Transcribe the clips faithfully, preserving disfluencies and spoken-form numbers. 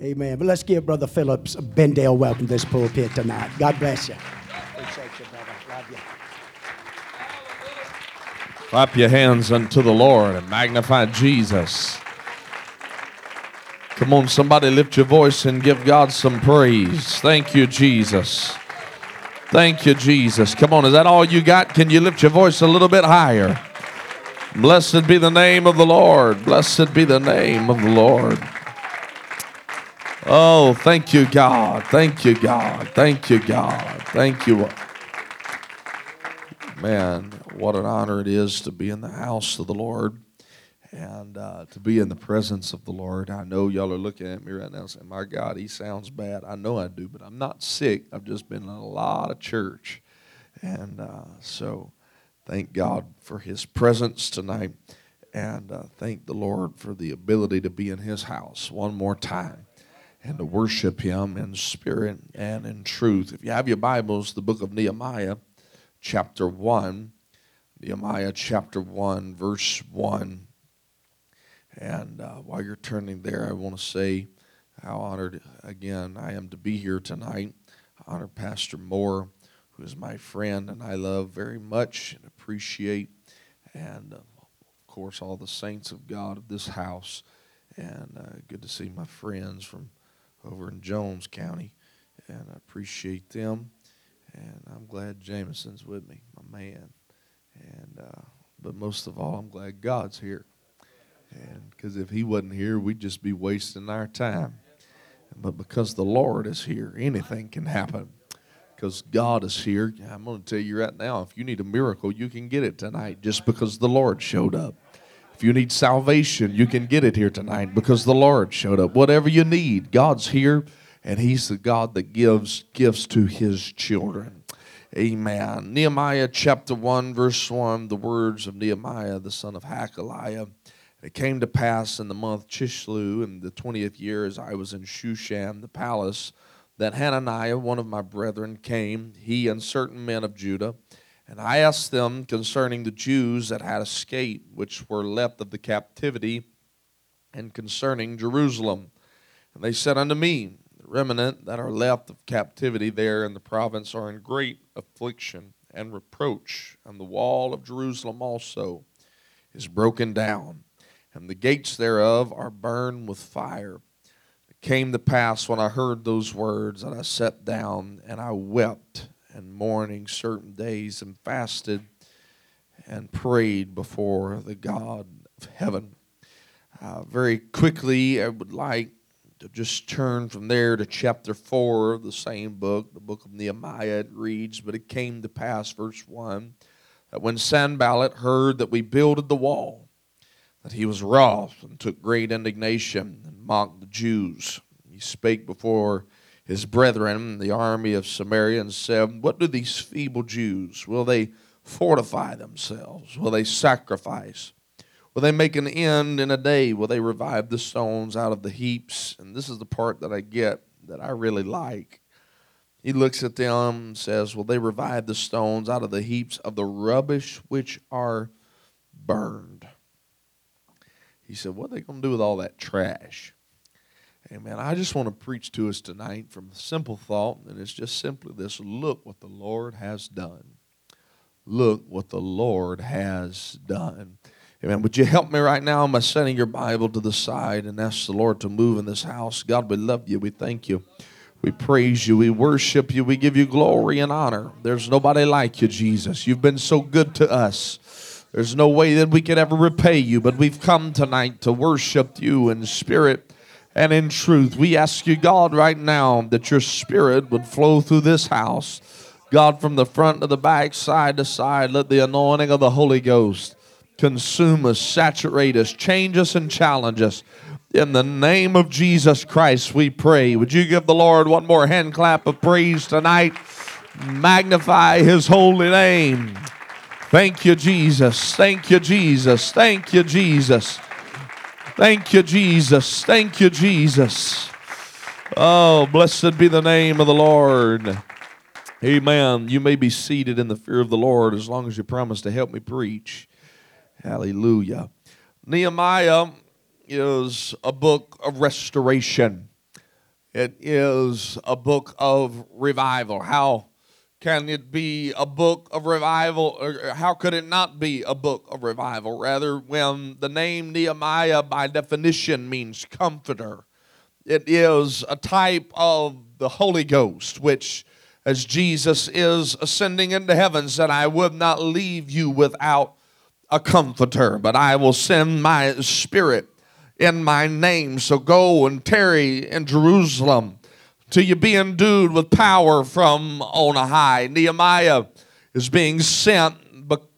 Amen. But let's give Brother Phillips a Bendale welcome to this pulpit tonight. God bless you. Appreciate you, brother. Love you. Clap your hands unto the Lord and magnify Jesus. Come on, somebody lift your voice and give God some praise. Thank you, Jesus. Thank you, Jesus. Come on, is that all you got? Can you lift your voice a little bit higher? Blessed be the name of the Lord. Blessed be the name of the Lord. Oh, thank you, God. Thank you, God. Thank you, God. Thank you. Man, what an honor it is to be in the house of the Lord and uh, to be in the presence of the Lord. I know y'all are looking at me right now and saying, my God, he sounds bad. I know I do, but I'm not sick. I've just been in a lot of church. And uh, so thank God for his presence tonight, and uh, thank the Lord for the ability to be in his house one more time and to worship him in spirit and in truth. If you have your Bibles, the book of Nehemiah, chapter one, Nehemiah chapter one, verse one. And uh, while you're turning there, I want to say how honored, again, I am to be here tonight. I honor Pastor Moore, who is my friend and I love very much and appreciate, and uh, of course, all the saints of God of this house. And uh, good to see my friends from over in Jones County, and I appreciate them. And I'm glad Jameson's with me, my man. And uh, but most of all, I'm glad God's here. And because if he wasn't here, we'd just be wasting our time. But because the Lord is here, anything can happen. Because God is here, I'm going to tell you right now, if you need a miracle, you can get it tonight just because the Lord showed up. If you need salvation, you can get it here tonight because the Lord showed up. Whatever you need, God's here. And he's the God that gives gifts to his children. Amen. Nehemiah chapter one, verse one, the words of Nehemiah, the son of Hakaliah. It came to pass in the month Chishlu, in the twentieth year, as I was in Shushan, the palace, that Hananiah, one of my brethren, came, he and certain men of Judah. And I asked them concerning the Jews that had escaped, which were left of the captivity, and concerning Jerusalem. And they said unto me, remnant that are left of captivity there in the province are in great affliction and reproach, and the wall of Jerusalem also is broken down, and the gates thereof are burned with fire. It came to pass when I heard those words that I sat down, and I wept and mourning certain days, and fasted and prayed before the God of heaven. Uh, very quickly, I would like to just turn from there to chapter four of the same book, the book of Nehemiah. It reads, but it came to pass, verse one, that when Sanballat heard that we builded the wall, that he was wroth and took great indignation and mocked the Jews. He spake before his brethren, the army of Samaria, and said, what do these feeble Jews? Will they fortify themselves? Will they sacrifice? Will they make an end in a day? Will they revive the stones out of the heaps? And this is the part that I get that I really like. He looks at them and says, will they revive the stones out of the heaps of the rubbish which are burned? He said, what are they going to do with all that trash? Amen. I just want to preach to us tonight from a simple thought, and it's just simply this. Look what the Lord has done. Look what the Lord has done. Amen. Would you help me right now by setting your Bible to the side and ask the Lord to move in this house? God, we love you. We thank you. We praise you. We worship you. We give you glory and honor. There's nobody like you, Jesus. You've been so good to us. There's no way that we could ever repay you, but we've come tonight to worship you in spirit and in truth. We ask you, God, right now that your spirit would flow through this house. God, from the front to the back, side to side, let the anointing of the Holy Ghost consume us, saturate us, change us, and challenge us. In the name of Jesus Christ, we pray. Would you give the Lord one more hand clap of praise tonight? Magnify his holy name. Thank you, Jesus. Thank you, Jesus. Thank you, Jesus. Thank you, Jesus. Thank you, Jesus. Oh, blessed be the name of the Lord. Amen. You may be seated in the fear of the Lord as long as you promise to help me preach. Hallelujah. Nehemiah is a book of restoration. It is a book of revival. How can it be a book of revival? Or how could it not be a book of revival? Rather, when the name Nehemiah by definition means comforter, it is a type of the Holy Ghost, which as Jesus is ascending into heaven said, I would not leave you without a comforter, but I will send my spirit in my name. So go and tarry in Jerusalem till you be endued with power from on high. Nehemiah is being sent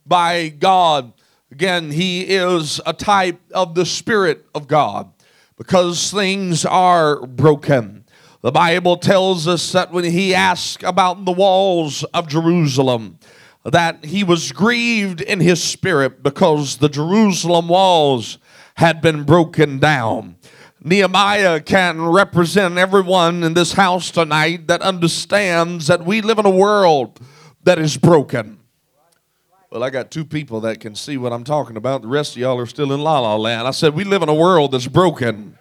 by God. Again, he is a type of the Spirit of God because things are broken. The Bible tells us that when he asked about the walls of Jerusalem, that he was grieved in his spirit because the Jerusalem walls had been broken down. Nehemiah can represent everyone in this house tonight that understands that we live in a world that is broken. Well, I got two people that can see what I'm talking about. The rest of y'all are still in la la land. I said, we live in a world that's broken.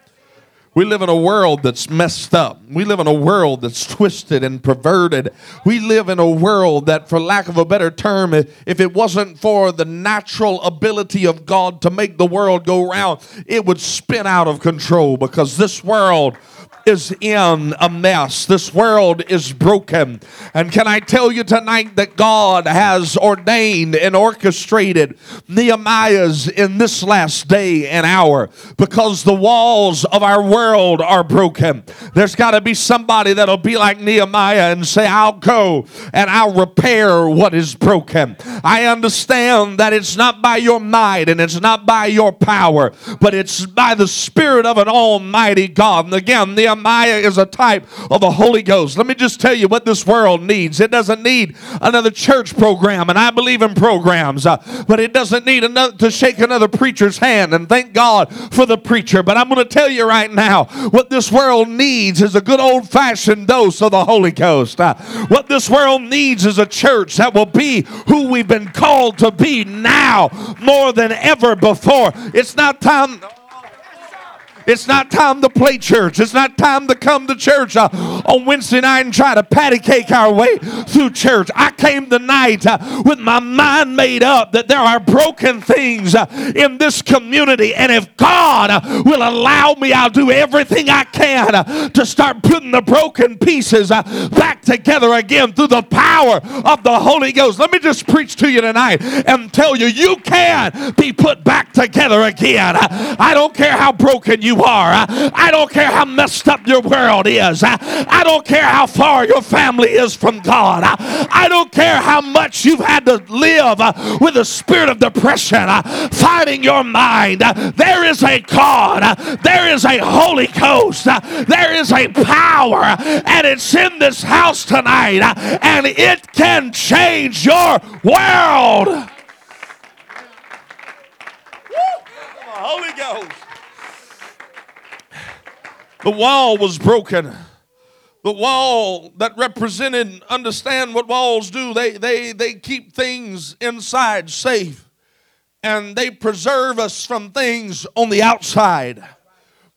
We live in a world that's messed up. We live in a world that's twisted and perverted. We live in a world that, for lack of a better term, if it wasn't for the natural ability of God to make the world go round, it would spin out of control because this world is in a mess. This world is broken. And can I tell you tonight that God has ordained and orchestrated Nehemiah's in this last day and hour because the walls of our world are broken. There's got to be somebody that'll be like Nehemiah and say, I'll go and I'll repair what is broken. I understand that it's not by your might and it's not by your power, but it's by the Spirit of an Almighty God. And again, Nehemiah Nehemiah is a type of the Holy Ghost. Let me just tell you what this world needs. It doesn't need another church program, and I believe in programs, uh, but it doesn't need another to shake another preacher's hand, and thank God for the preacher. But I'm going to tell you right now, what this world needs is a good old-fashioned dose of the Holy Ghost. Uh, what this world needs is a church that will be who we've been called to be now more than ever before. It's not time... It's not time to play church. It's not time to come to church uh, on Wednesday night and try to patty cake our way through church. I came tonight uh, with my mind made up that there are broken things uh, in this community. And if God uh, will allow me, I'll do everything I can uh, to start putting the broken pieces uh, back together again through the power of the Holy Ghost. Let me just preach to you tonight and tell you, you can be put back together again. I, I don't care how broken you are. I don't care how messed up your world is. I don't care how far your family is from God. I don't care how much you've had to live with a spirit of depression fighting your mind. There is a God. There is a Holy Ghost. There is a power, and it's in this house tonight, and it can change your world. Holy Ghost. The wall was broken. The wall that represented, understand what walls do. They, they, they keep things inside safe, and they preserve us from things on the outside.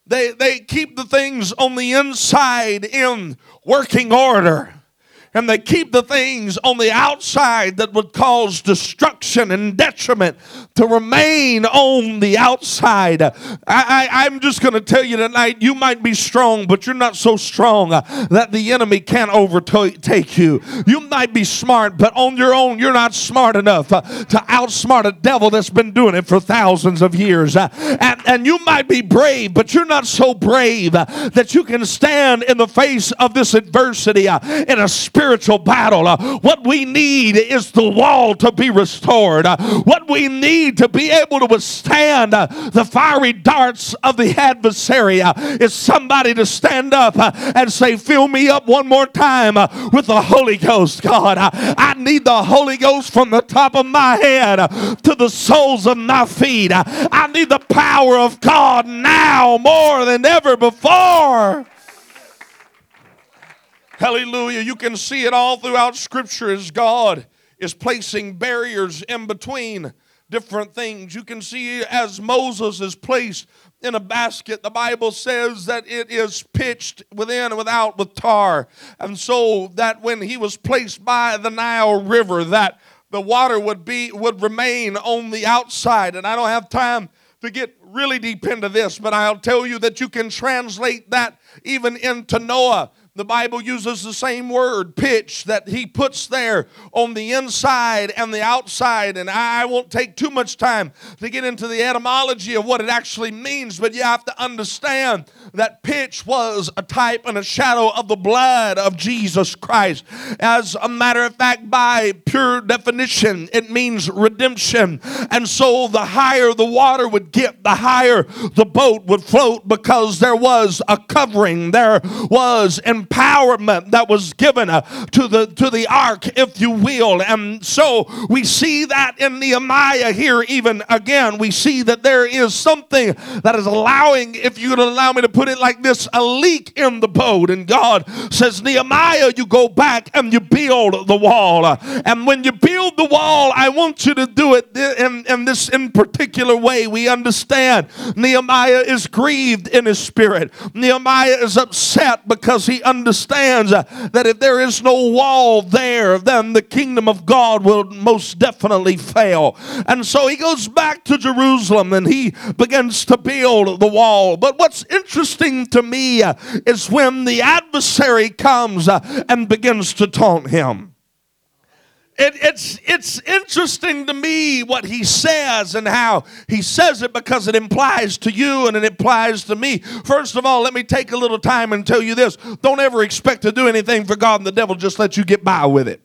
They, they keep the things on the inside in working order, and they keep the things on the outside that would cause destruction and detriment to remain on the outside. I, I, I'm just going to tell you tonight, you might be strong, but you're not so strong uh, that the enemy can't overtake you. You might be smart, but on your own, you're not smart enough uh, to outsmart a devil that's been doing it for thousands of years. Uh, and, and you might be brave, but you're not so brave uh, that you can stand in the face of this adversity uh, in a spirit Spiritual battle. Uh, what we need is the wall to be restored. Uh, what we need to be able to withstand uh, the fiery darts of the adversary uh, is somebody to stand up uh, and say, fill me up one more time uh, with the Holy Ghost, God. Uh, I need the Holy Ghost from the top of my head uh, to the soles of my feet. Uh, I need the power of God now more than ever before. Hallelujah. You can see it all throughout Scripture as God is placing barriers in between different things. You can see as Moses is placed in a basket. The Bible says that it is pitched within and without with tar. And so that when he was placed by the Nile River, that the water would be would remain on the outside. And I don't have time to get really deep into this, but I'll tell you that you can translate that even into Noah. The Bible uses the same word, pitch, that he puts there on the inside and the outside. And I won't take too much time to get into the etymology of what it actually means, but you have to understand that pitch was a type and a shadow of the blood of Jesus Christ. As a matter of fact, by pure definition, it means redemption. And so the higher the water would get, the higher the boat would float, because there was a covering, there was an empowerment that was given uh, to the to the ark, if you will. And so we see that in Nehemiah here even again. We see that there is something that is allowing, if you would allow me to put it like this, a leak in the boat. And God says, Nehemiah, you go back and you build the wall. And when you build the wall, I want you to do it in, in this in particular way. We understand Nehemiah is grieved in his spirit. Nehemiah is upset because he understands that if there is no wall there, then the kingdom of God will most definitely fail. And so he goes back to Jerusalem and he begins to build the wall. But what's interesting to me is when the adversary comes and begins to taunt him. It, it's it's interesting to me what he says and how he says it, because it implies to you and it implies to me. First of all, let me take a little time and tell you this. Don't ever expect to do anything for God and the devil just let you get by with it.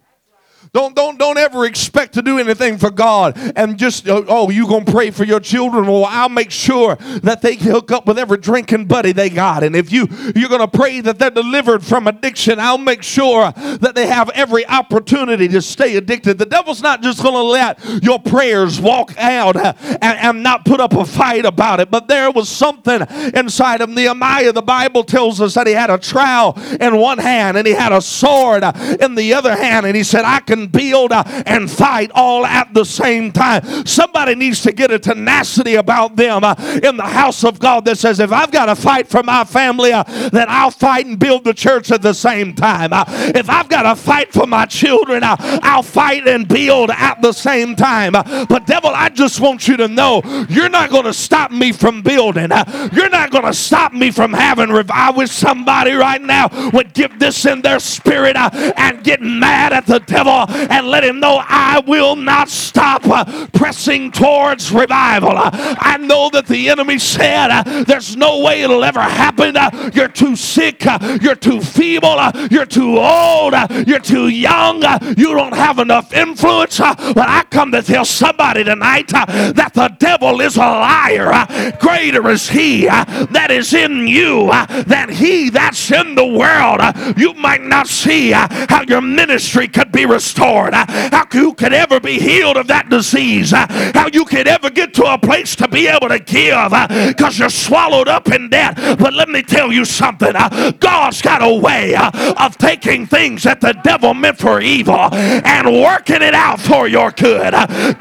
Don't, don't, don't ever expect to do anything for God and just, oh, you going to pray for your children? Well, I'll make sure that they hook up with every drinking buddy they got. And if you, you're going to pray that they're delivered from addiction, I'll make sure that they have every opportunity to stay addicted. The devil's not just going to let your prayers walk out and, and not put up a fight about it. But there was something inside of Nehemiah. The Bible tells us that he had a trowel in one hand and he had a sword in the other hand. And he said, I can build and fight all at the same time. Somebody needs to get a tenacity about them in the house of God that says, if I've got to fight for my family, then I'll fight and build the church at the same time. If I've got to fight for my children, I'll fight and build at the same time. But devil, I just want you to know, you're not going to stop me from building. You're not going to stop me from having revival. I wish somebody right now would give this in their spirit and get mad at the devil and let him know, I will not stop uh, pressing towards revival. Uh, I know that the enemy said, uh, there's no way it'll ever happen. Uh, you're too sick. Uh, you're too feeble. Uh, you're too old. Uh, you're too young. Uh, you don't have enough influence. Uh, but I come to tell somebody tonight uh, that the devil is a liar. Uh, greater is he uh, that is in you uh, than he that's in the world. Uh, you might not see uh, how your ministry could be restored. How you could ever be healed of that disease. How you could ever get to a place to be able to give, because you're swallowed up in debt. But let me tell you something. God's got a way of taking things that the devil meant for evil and working it out for your good.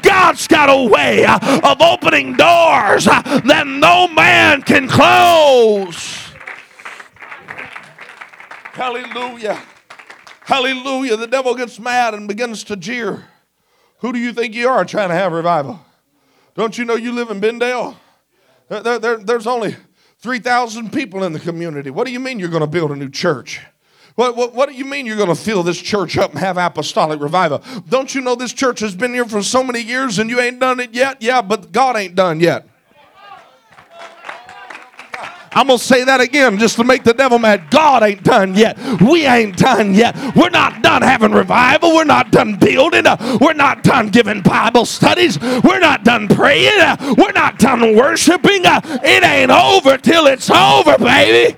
God's got a way of opening doors that no man can close. Hallelujah. Hallelujah. The devil gets mad and begins to jeer. Who do you think you are trying to have revival? Don't you know you live in Bendale? There, there, there's only three thousand people in the community. What do you mean you're going to build a new church? What, what, what do you mean you're going to fill this church up and have apostolic revival? Don't you know this church has been here for so many years and you ain't done it yet? Yeah, but God ain't done yet. I'm going to say that again just to make the devil mad. God ain't done yet. We ain't done yet. We're not done having revival. We're not done building. We're not done giving Bible studies. We're not done praying. We're not done worshiping. It ain't over till it's over, baby.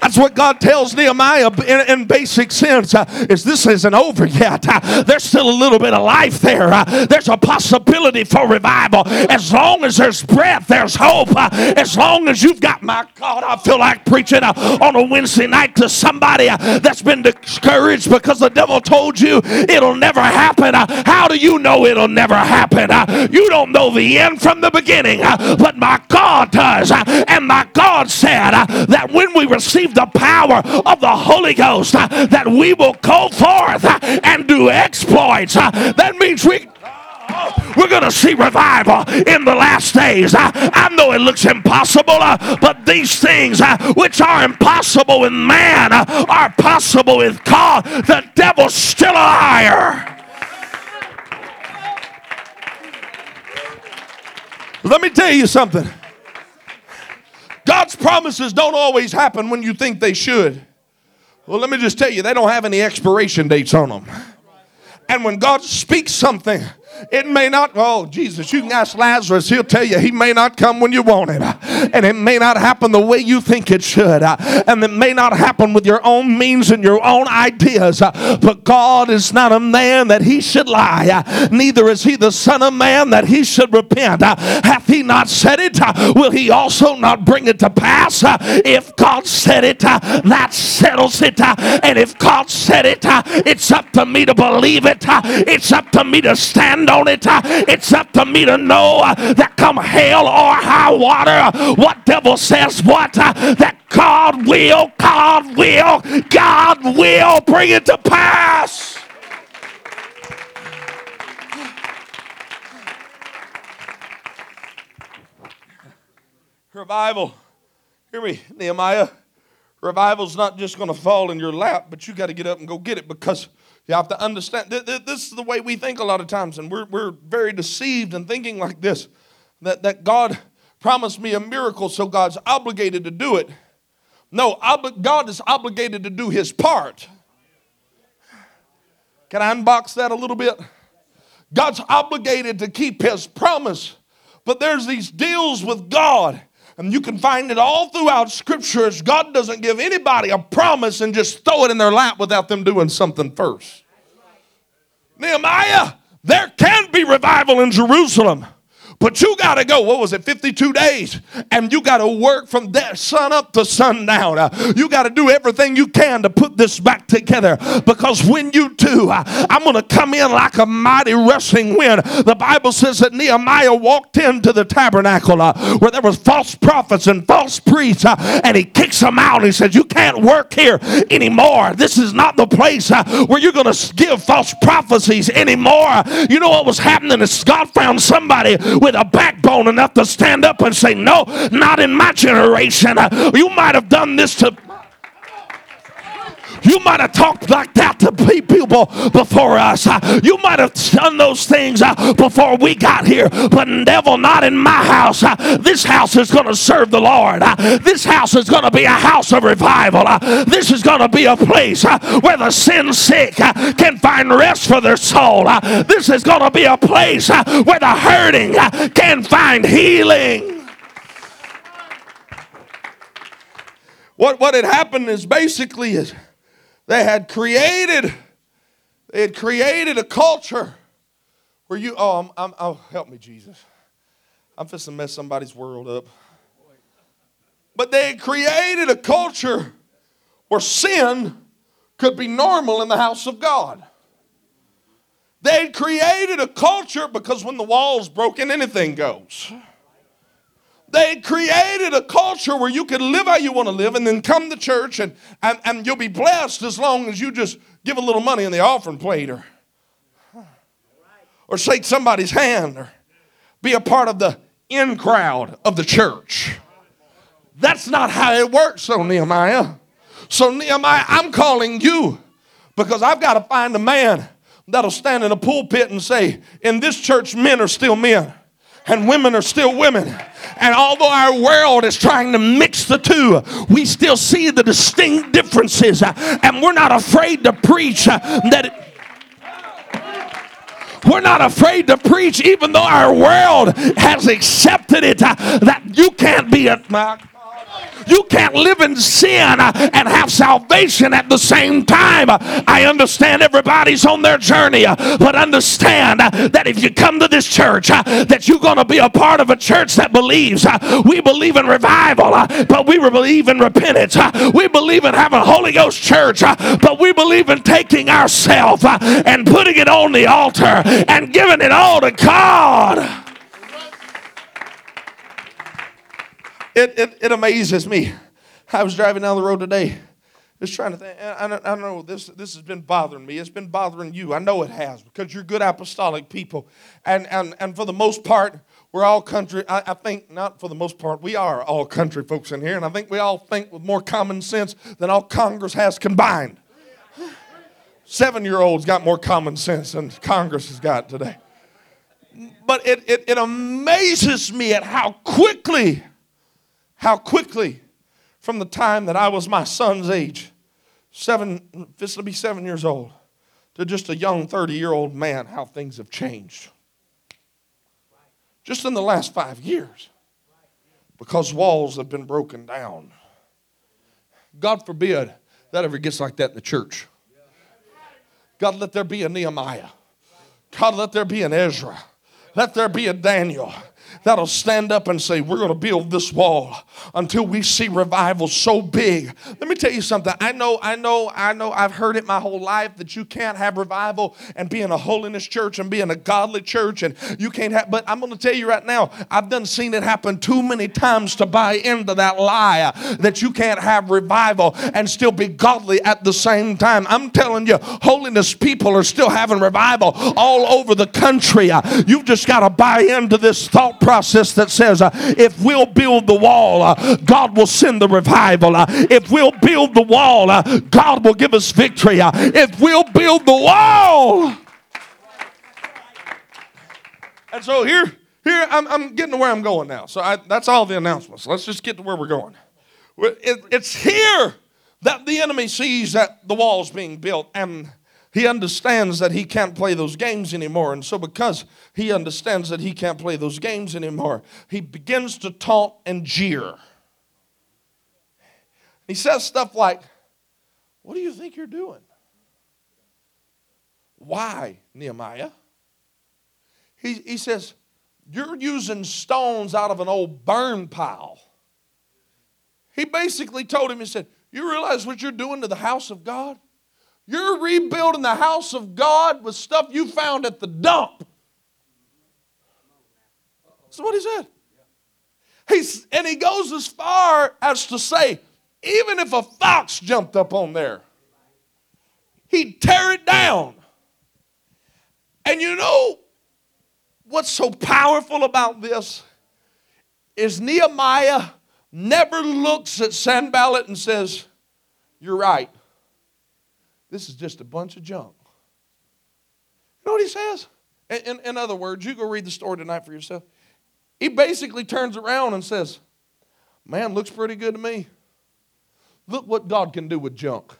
That's what God tells Nehemiah in, in basic sense, uh, is this isn't over yet. Uh, there's still a little bit of life there. Uh, there's a possibility for revival. As long as there's breath, there's hope. Uh, as long as you've got, my God, I feel like preaching uh, on a Wednesday night to somebody uh, that's been discouraged because the devil told you it'll never happen. Uh, how do you know it'll never happen? Uh, you don't know the end from the beginning, uh, but my God does. Uh, and my God said uh, that when we receive the power of the Holy Ghost, uh, that we will go forth uh, and do exploits. Uh, that means we... We're going to see revival in the last days. I, I know it looks impossible, uh, but these things uh, which are impossible with man uh, are possible with God. The devil's still a liar. Let me tell you something. God's promises don't always happen when you think they should. Well, let me just tell you, they don't have any expiration dates on them. And when God speaks something, it may not, oh, Jesus, you can ask Lazarus. He'll tell you he may not come when you want him. And it may not happen the way you think it should. And it may not happen with your own means and your own ideas. But God is not a man that he should lie. Neither is he the son of man that he should repent. Hath he not said it? Will he also not bring it to pass? If God said it, that settles it. And if God said it, it's up to me to believe it. It's up to me to stand on it. It's up to me to know uh, that come hail or high water, uh, what devil says what, uh, that God will, God will, God will bring it to pass. Revival. Hear me, Nehemiah. Revival's not just going to fall in your lap, but you got to get up and go get it, because you have to understand, this is the way we think a lot of times, and we're, we're very deceived in thinking like this, that, that God promised me a miracle, so God's obligated to do it. No, ob- God is obligated to do his part. Can I unbox that a little bit? God's obligated to keep his promise, but there's these deals with God. And you can find it all throughout Scripture. God doesn't give anybody a promise and just throw it in their lap without them doing something first. Nehemiah, there can be revival in Jerusalem. But you got to go, what was it, fifty-two days. And you got to work from that sun up to sundown. Uh, you got to do everything you can to put this back together. Because when you do, uh, I'm going to come in like a mighty rushing wind. The Bible says that Nehemiah walked into the tabernacle uh, where there was false prophets and false priests. Uh, and he kicks them out. He says, you can't work here anymore. This is not the place uh, where you're going to give false prophecies anymore. You know what was happening is God found somebody with a backbone enough to stand up and say, no, not in my generation. You might have done this to You might have talked like that to people before us. You might have done those things before we got here. But devil, not in my house. This house is going to serve the Lord. This house is going to be a house of revival. This is going to be a place where the sin sick can find rest for their soul. This is going to be a place where the hurting can find healing. What, what had happened is basically is They had created, they had created a culture where you, oh, I'm, I'm, oh, help me, Jesus. I'm just going to mess somebody's world up. But they had created a culture where sin could be normal in the house of God. They had created a culture, because when the wall's broken, anything goes. They created a culture where you can live how you want to live and then come to church and, and, and you'll be blessed as long as you just give a little money in the offering plate or, or shake somebody's hand or be a part of the in crowd of the church. That's not how it works, though, Nehemiah. So, Nehemiah, I'm calling you, because I've got to find a man that'll stand in a pulpit and say, in this church, men are still men. And women are still women. And although our world is trying to mix the two, we still see the distinct differences. And we're not afraid to preach that it We're not afraid to preach, even though our world has accepted it, that you can't be a... My God. You can't live in sin and have salvation at the same time. I understand everybody's on their journey, but understand that if you come to this church, that you're going to be a part of a church that believes. We believe in revival, but we believe in repentance. We believe in having a Holy Ghost church, but we believe in taking ourselves and putting it on the altar and giving it all to God. It, it it amazes me. I was driving down the road today, just trying to think. I don't, I don't know, this this has been bothering me. It's been bothering you. I know it has, because you're good apostolic people. And and, and for the most part, we're all country. I, I think, not for the most part, we are all country folks in here. And I think we all think with more common sense than all Congress has combined. Seven-year-olds got more common sense than Congress has got today. But it it, it amazes me at how quickly... How quickly, from the time that I was my son's age, seven, this will be seven years old, to just a young thirty-year-old man, how things have changed. Just in the last five years. Because walls have been broken down. God forbid that ever gets like that in the church. God, let there be a Nehemiah. God, let there be an Ezra. Let there be a Daniel. That'll stand up and say, we're going to build this wall until we see revival so big. Let me tell you something. I know, I know, I know, I've heard it my whole life that you can't have revival and be in a holiness church and be in a godly church, and you can't have, but I'm going to tell you right now, I've done seen it happen too many times to buy into that lie that you can't have revival and still be godly at the same time. I'm telling you, holiness people are still having revival all over the country. You've just got to buy into this thought process that says uh, if we'll build the wall, uh, God will send the revival. Uh, if we'll build the wall, uh, God will give us victory. Uh, if we'll build the wall. And so here, here I'm, I'm getting to where I'm going now. So I, that's all the announcements. Let's just get to where we're going. It, it's here that the enemy sees that the wall's being built, and he understands that he can't play those games anymore. And so because he understands that he can't play those games anymore, he begins to taunt and jeer. He says stuff like, what do you think you're doing? Why, Nehemiah? He, he says, you're using stones out of an old burn pile. He basically told him, he said, you realize what you're doing to the house of God? You're rebuilding the house of God with stuff you found at the dump. That's what he said. He's, and he goes as far as to say, even if a fox jumped up on there, he'd tear it down. And you know what's so powerful about this is Nehemiah never looks at Sanballat and says, you're right. This is just a bunch of junk. You know what he says? In, in, in other words, you go read the story tonight for yourself. He basically turns around and says, man, looks pretty good to me. Look what God can do with junk.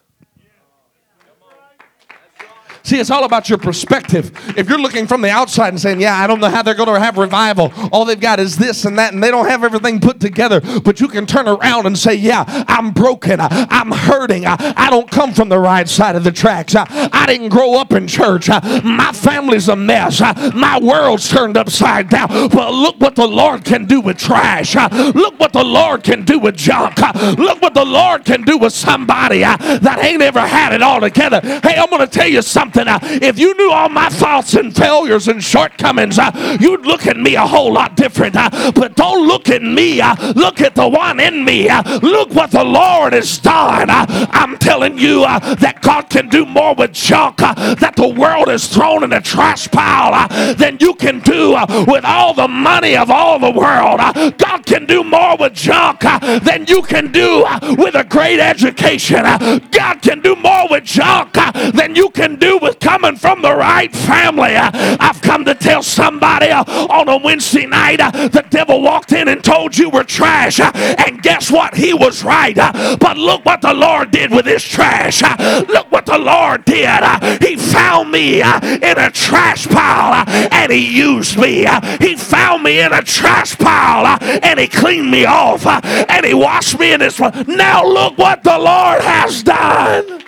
See, it's all about your perspective. If you're looking from the outside and saying, yeah, I don't know how they're going to have revival. All they've got is this and that, and they don't have everything put together. But you can turn around and say, yeah, I'm broken. I'm hurting. I don't come from the right side of the tracks. I didn't grow up in church. My family's a mess. My world's turned upside down. But look what the Lord can do with trash. Look what the Lord can do with junk. Look what the Lord can do with somebody that ain't ever had it all together. Hey, I'm going to tell you something. If you knew all my faults and failures and shortcomings, uh, you'd look at me a whole lot different. Uh, but don't look at me. Uh, look at the one in me. Uh, look what the Lord has done. Uh, I'm telling you uh, that God can do more with junk uh, that the world has thrown in the trash pile uh, than you can do uh, with all the money of all the world. Uh, God can do more with junk uh, than you can do uh, with a great education. Uh, God can do more with junk uh, than you can do with coming coming from the right family. I've come to tell somebody on a Wednesday night, the devil walked in and told you were trash, and guess what? He was right. But look what the Lord did with his trash. Look what the Lord did. He found me in a trash pile and he used me. He found me in a trash pile and he cleaned me off and he washed me in his blood. Now look what the Lord has done.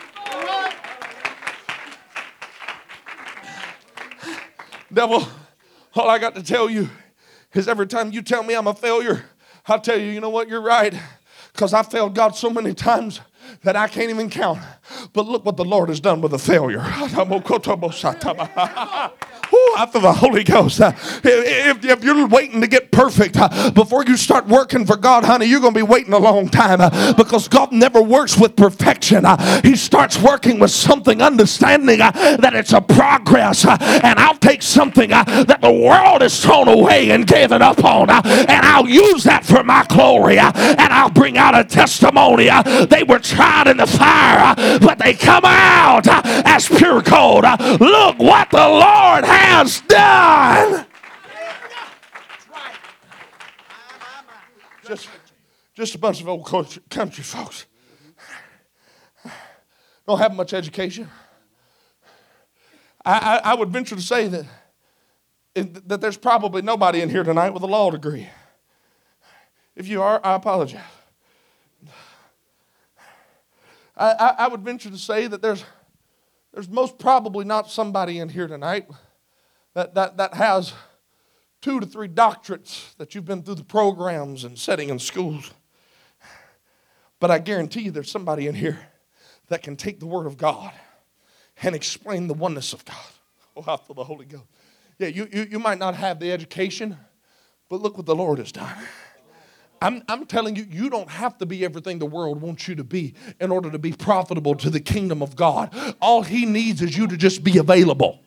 Devil, all I got to tell you is every time you tell me I'm a failure, I'll tell you, you know what, you're right. Because I failed God so many times that I can't even count. But look what the Lord has done with a failure. Ooh, I feel the Holy Ghost. Uh, if, if you're waiting to get perfect uh, before you start working for God, honey, you're going to be waiting a long time uh, because God never works with perfection. Uh, he starts working with something, understanding uh, that it's a progress. Uh, and I'll take something uh, that the world has thrown away and given up on, uh, and I'll use that for my glory. Uh, and I'll bring out a testimony. Uh, they were tried in the fire, uh, but they come out uh, as pure gold. Uh, look what the Lord has has done. Just, just a bunch of old country, country folks. Don't have much education. I, I, I would venture to say that, that there's probably nobody in here tonight with a law degree. If you are, I apologize. I, I, I would venture to say that there's, there's most probably not somebody in here tonight That, that that has two to three doctorates that you've been through the programs and setting in schools. But I guarantee you there's somebody in here that can take the Word of God and explain the oneness of God. Oh, I feel the Holy Ghost. Yeah, you, you, you might not have the education, but look what the Lord has done. I'm, I'm telling you, you don't have to be everything the world wants you to be in order to be profitable to the kingdom of God. All He needs is you to just be available.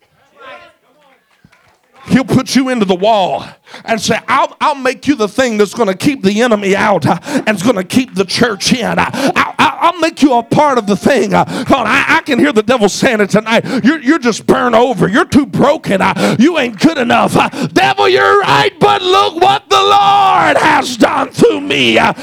He'll put you into the wall and say, I'll, I'll make you the thing that's going to keep the enemy out uh, and it's going to keep the church in. Uh, I'll, I'll make you a part of the thing. Uh, come on, I, I can hear the devil saying it tonight. You're, you're just burned over. You're too broken. Uh, you ain't good enough. Uh, devil, you're right, but look what the Lord has done through me. Uh,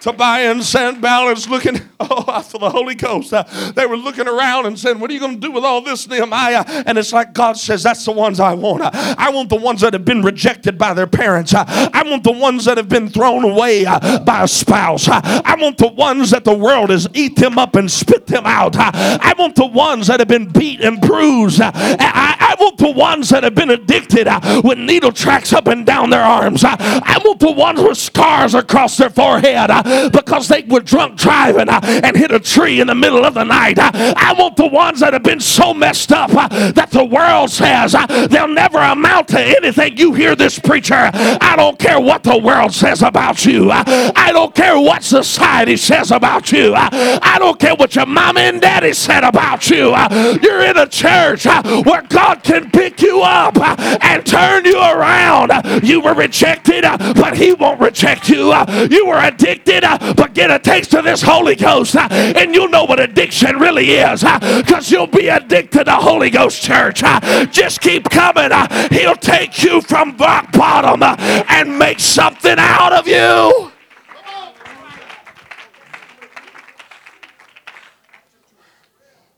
Tobiah and Sanballat looking, oh, I feel the Holy Ghost. Uh, they were looking around and saying, what are you going to do with all this, Nehemiah? And it's like God says, that's the ones I want. Uh, I want the ones that have been rejected by their parents. Uh, I want the ones that have been thrown away uh, by a spouse. Uh, I want the ones that the world has eat them up and spit them out. Uh, I want the ones that have been beat and bruised. Uh, I, I want the ones that have been addicted uh, with needle tracks up and down their arms. Uh, I want the ones with scars across their forehead. Uh, Because they were drunk driving uh, and hit a tree in the middle of the night. Uh, I want the ones that have been so messed up uh, that the world says uh, they'll never amount to anything. You hear this, preacher? I don't care what the world says about you. Uh, I don't care what society says about you. Uh, I don't care what your mama and daddy said about you. Uh, you're in a church uh, where God can pick you up uh, and turn you around. Uh, you were rejected, uh, but He won't reject you. Uh, you were addicted. Uh, but get a taste of this Holy Ghost uh, and you'll know what addiction really is, because uh, you'll be addicted to Holy Ghost church. Uh, just keep coming. Uh, he'll take you from rock bottom uh, and make something out of you.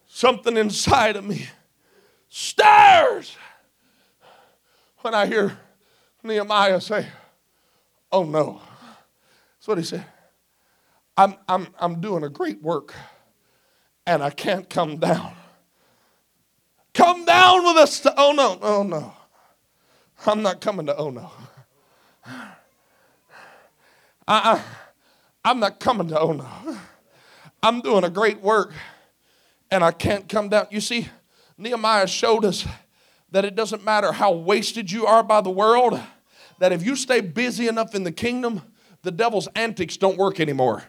Something inside of me stirs when I hear Nehemiah say, oh no. That's what he said. I'm, I'm, I'm doing a great work, and I can't come down. Come down with us to, oh no, oh no. I'm not coming to, oh no. I, I, I'm not coming to, oh no. I'm doing a great work, and I can't come down. You see, Nehemiah showed us that it doesn't matter how wasted you are by the world, that if you stay busy enough in the kingdom, the devil's antics don't work anymore.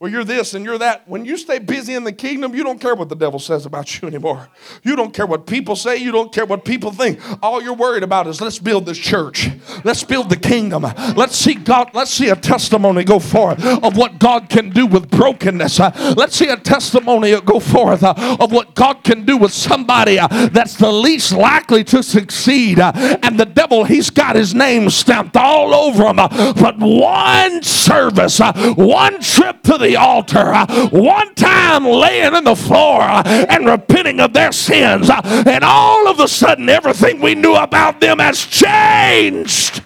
Well, you're this and you're that. When you stay busy in the kingdom, you don't care what the devil says about you anymore. You don't care what people say. You don't care what people think. All you're worried about is let's build this church. Let's build the kingdom. Let's see God. Let's see a testimony go forth of what God can do with brokenness. Let's see a testimony go forth of what God can do with somebody that's the least likely to succeed. And the devil, he's got his name stamped all over him. But one service, one trip to the altar, one time laying on the floor and repenting of their sins, and all of a sudden everything we knew about them has changed.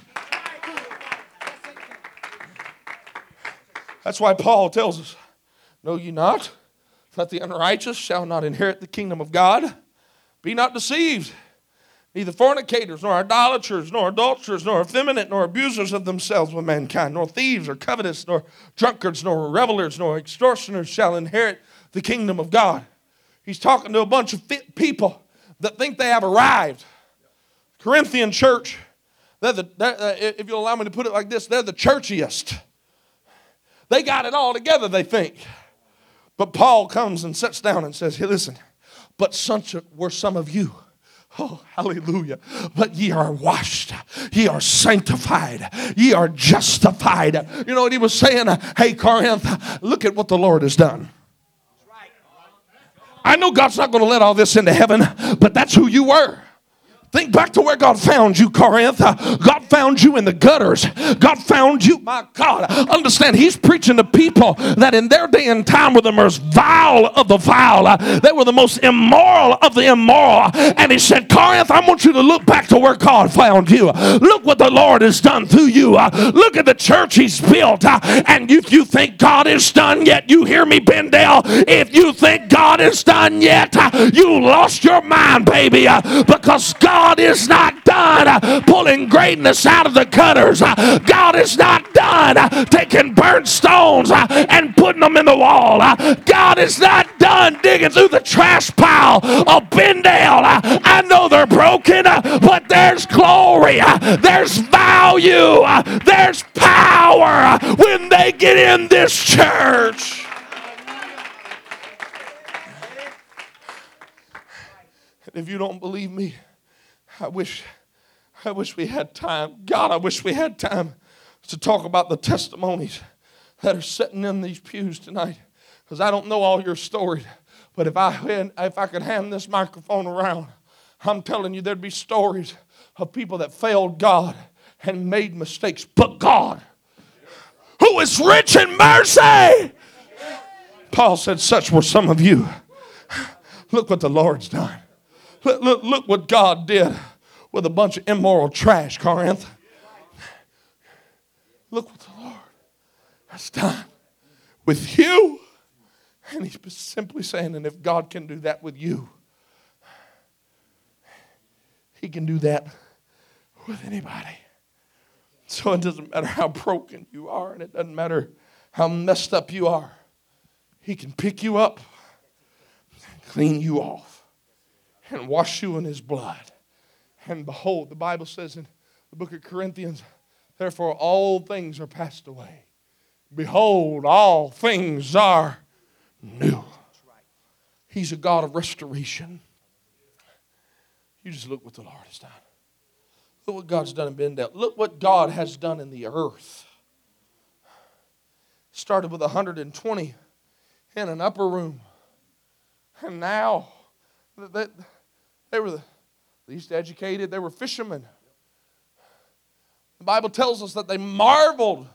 That's why Paul tells us, know ye not that the unrighteous shall not inherit the kingdom of God? Be not deceived. Neither fornicators, nor idolaters, nor adulterers, nor effeminate, nor abusers of themselves with mankind, nor thieves, or covetous, nor drunkards, nor revelers, nor extortioners shall inherit the kingdom of God. He's talking to a bunch of fit people that think they have arrived. Corinthian church, they're the, they're, uh, if you'll allow me to put it like this, they're the churchiest. They got it all together, they think. But Paul comes and sits down and says, hey, listen, but such were some of you. Oh, hallelujah. But ye are washed. Ye are sanctified. Ye are justified. You know what he was saying? Hey, Corinth, look at what the Lord has done. I know God's not going to let all this into heaven, but that's who you were. Think back to where God found you, Corinth. God found you in the gutters. God found you, my God. Understand, he's preaching to people that in their day and time were the most vile of the vile. They were the most immoral of the immoral. And he said, Corinth, I want you to look back to where God found you. Look what the Lord has done through you. Look at the church he's built. And if you think God is done yet, you hear me, Bendale, if you think God is done yet, you lost your mind, baby, because God God is not done uh, pulling greatness out of the gutters. Uh, God is not done uh, taking burnt stones uh, and putting them in the wall. Uh, God is not done digging through the trash pile of Bendale. Uh, I know they're broken, uh, but there's glory. Uh, there's value. Uh, there's power uh, when they get in this church. If you don't believe me, I wish, I wish we had time. God, I wish we had time to talk about the testimonies that are sitting in these pews tonight, because I don't know all your stories, but if I had, if I could hand this microphone around, I'm telling you there'd be stories of people that failed God and made mistakes. But God, who is rich in mercy, Paul said, such were some of you. Look what the Lord's done. Look, look, look what God did with a bunch of immoral trash, Corinth. Look what the Lord has done with you. And he's simply saying, and if God can do that with you, he can do that with anybody. So it doesn't matter how broken you are, and it doesn't matter how messed up you are. He can pick you up and clean you off and wash you in his blood. And behold, the Bible says in the book of Corinthians, therefore all things are passed away. Behold, all things are new. He's a God of restoration. You just look what the Lord has done. Look what God's done in Bendale. Look what God has done in the earth. Started with one hundred twenty in an upper room. And now, they, they were the least educated. They were fishermen. The Bible tells us that they marveled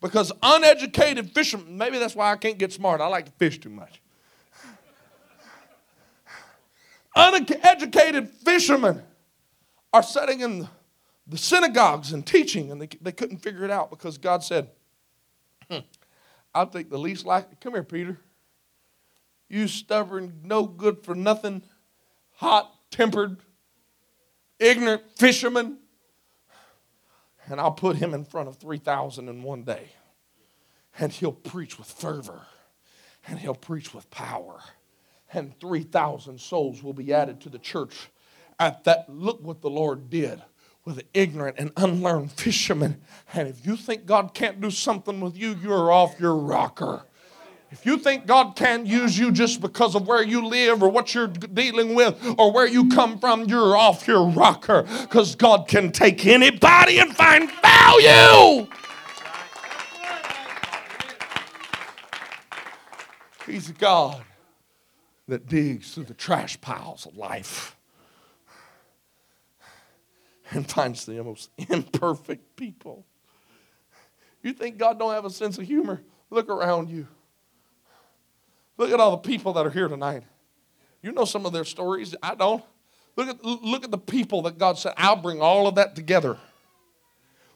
because uneducated fishermen, maybe that's why I can't get smart. I like to fish too much. Uneducated fishermen are sitting in the synagogues and teaching, and they, they couldn't figure it out because God said, hmm, I'll take the least likely. Come here, Peter. You stubborn, no good for nothing, hot-tempered, ignorant fisherman, and I'll put him in front of three thousand in one day, and he'll preach with fervor, and he'll preach with power, and three thousand souls will be added to the church at that. Look what the Lord did with an ignorant and unlearned fisherman. And if you think God can't do something with you, you're off your rocker. If you think God can't use you just because of where you live or what you're dealing with or where you come from, you're off your rocker, because God can take anybody and find value. He's a God that digs through the trash piles of life and finds the most imperfect people. You think God don't have a sense of humor? Look around you. Look at all the people that are here tonight. You know some of their stories. I don't. Look at, look at the people that God said, I'll bring all of that together.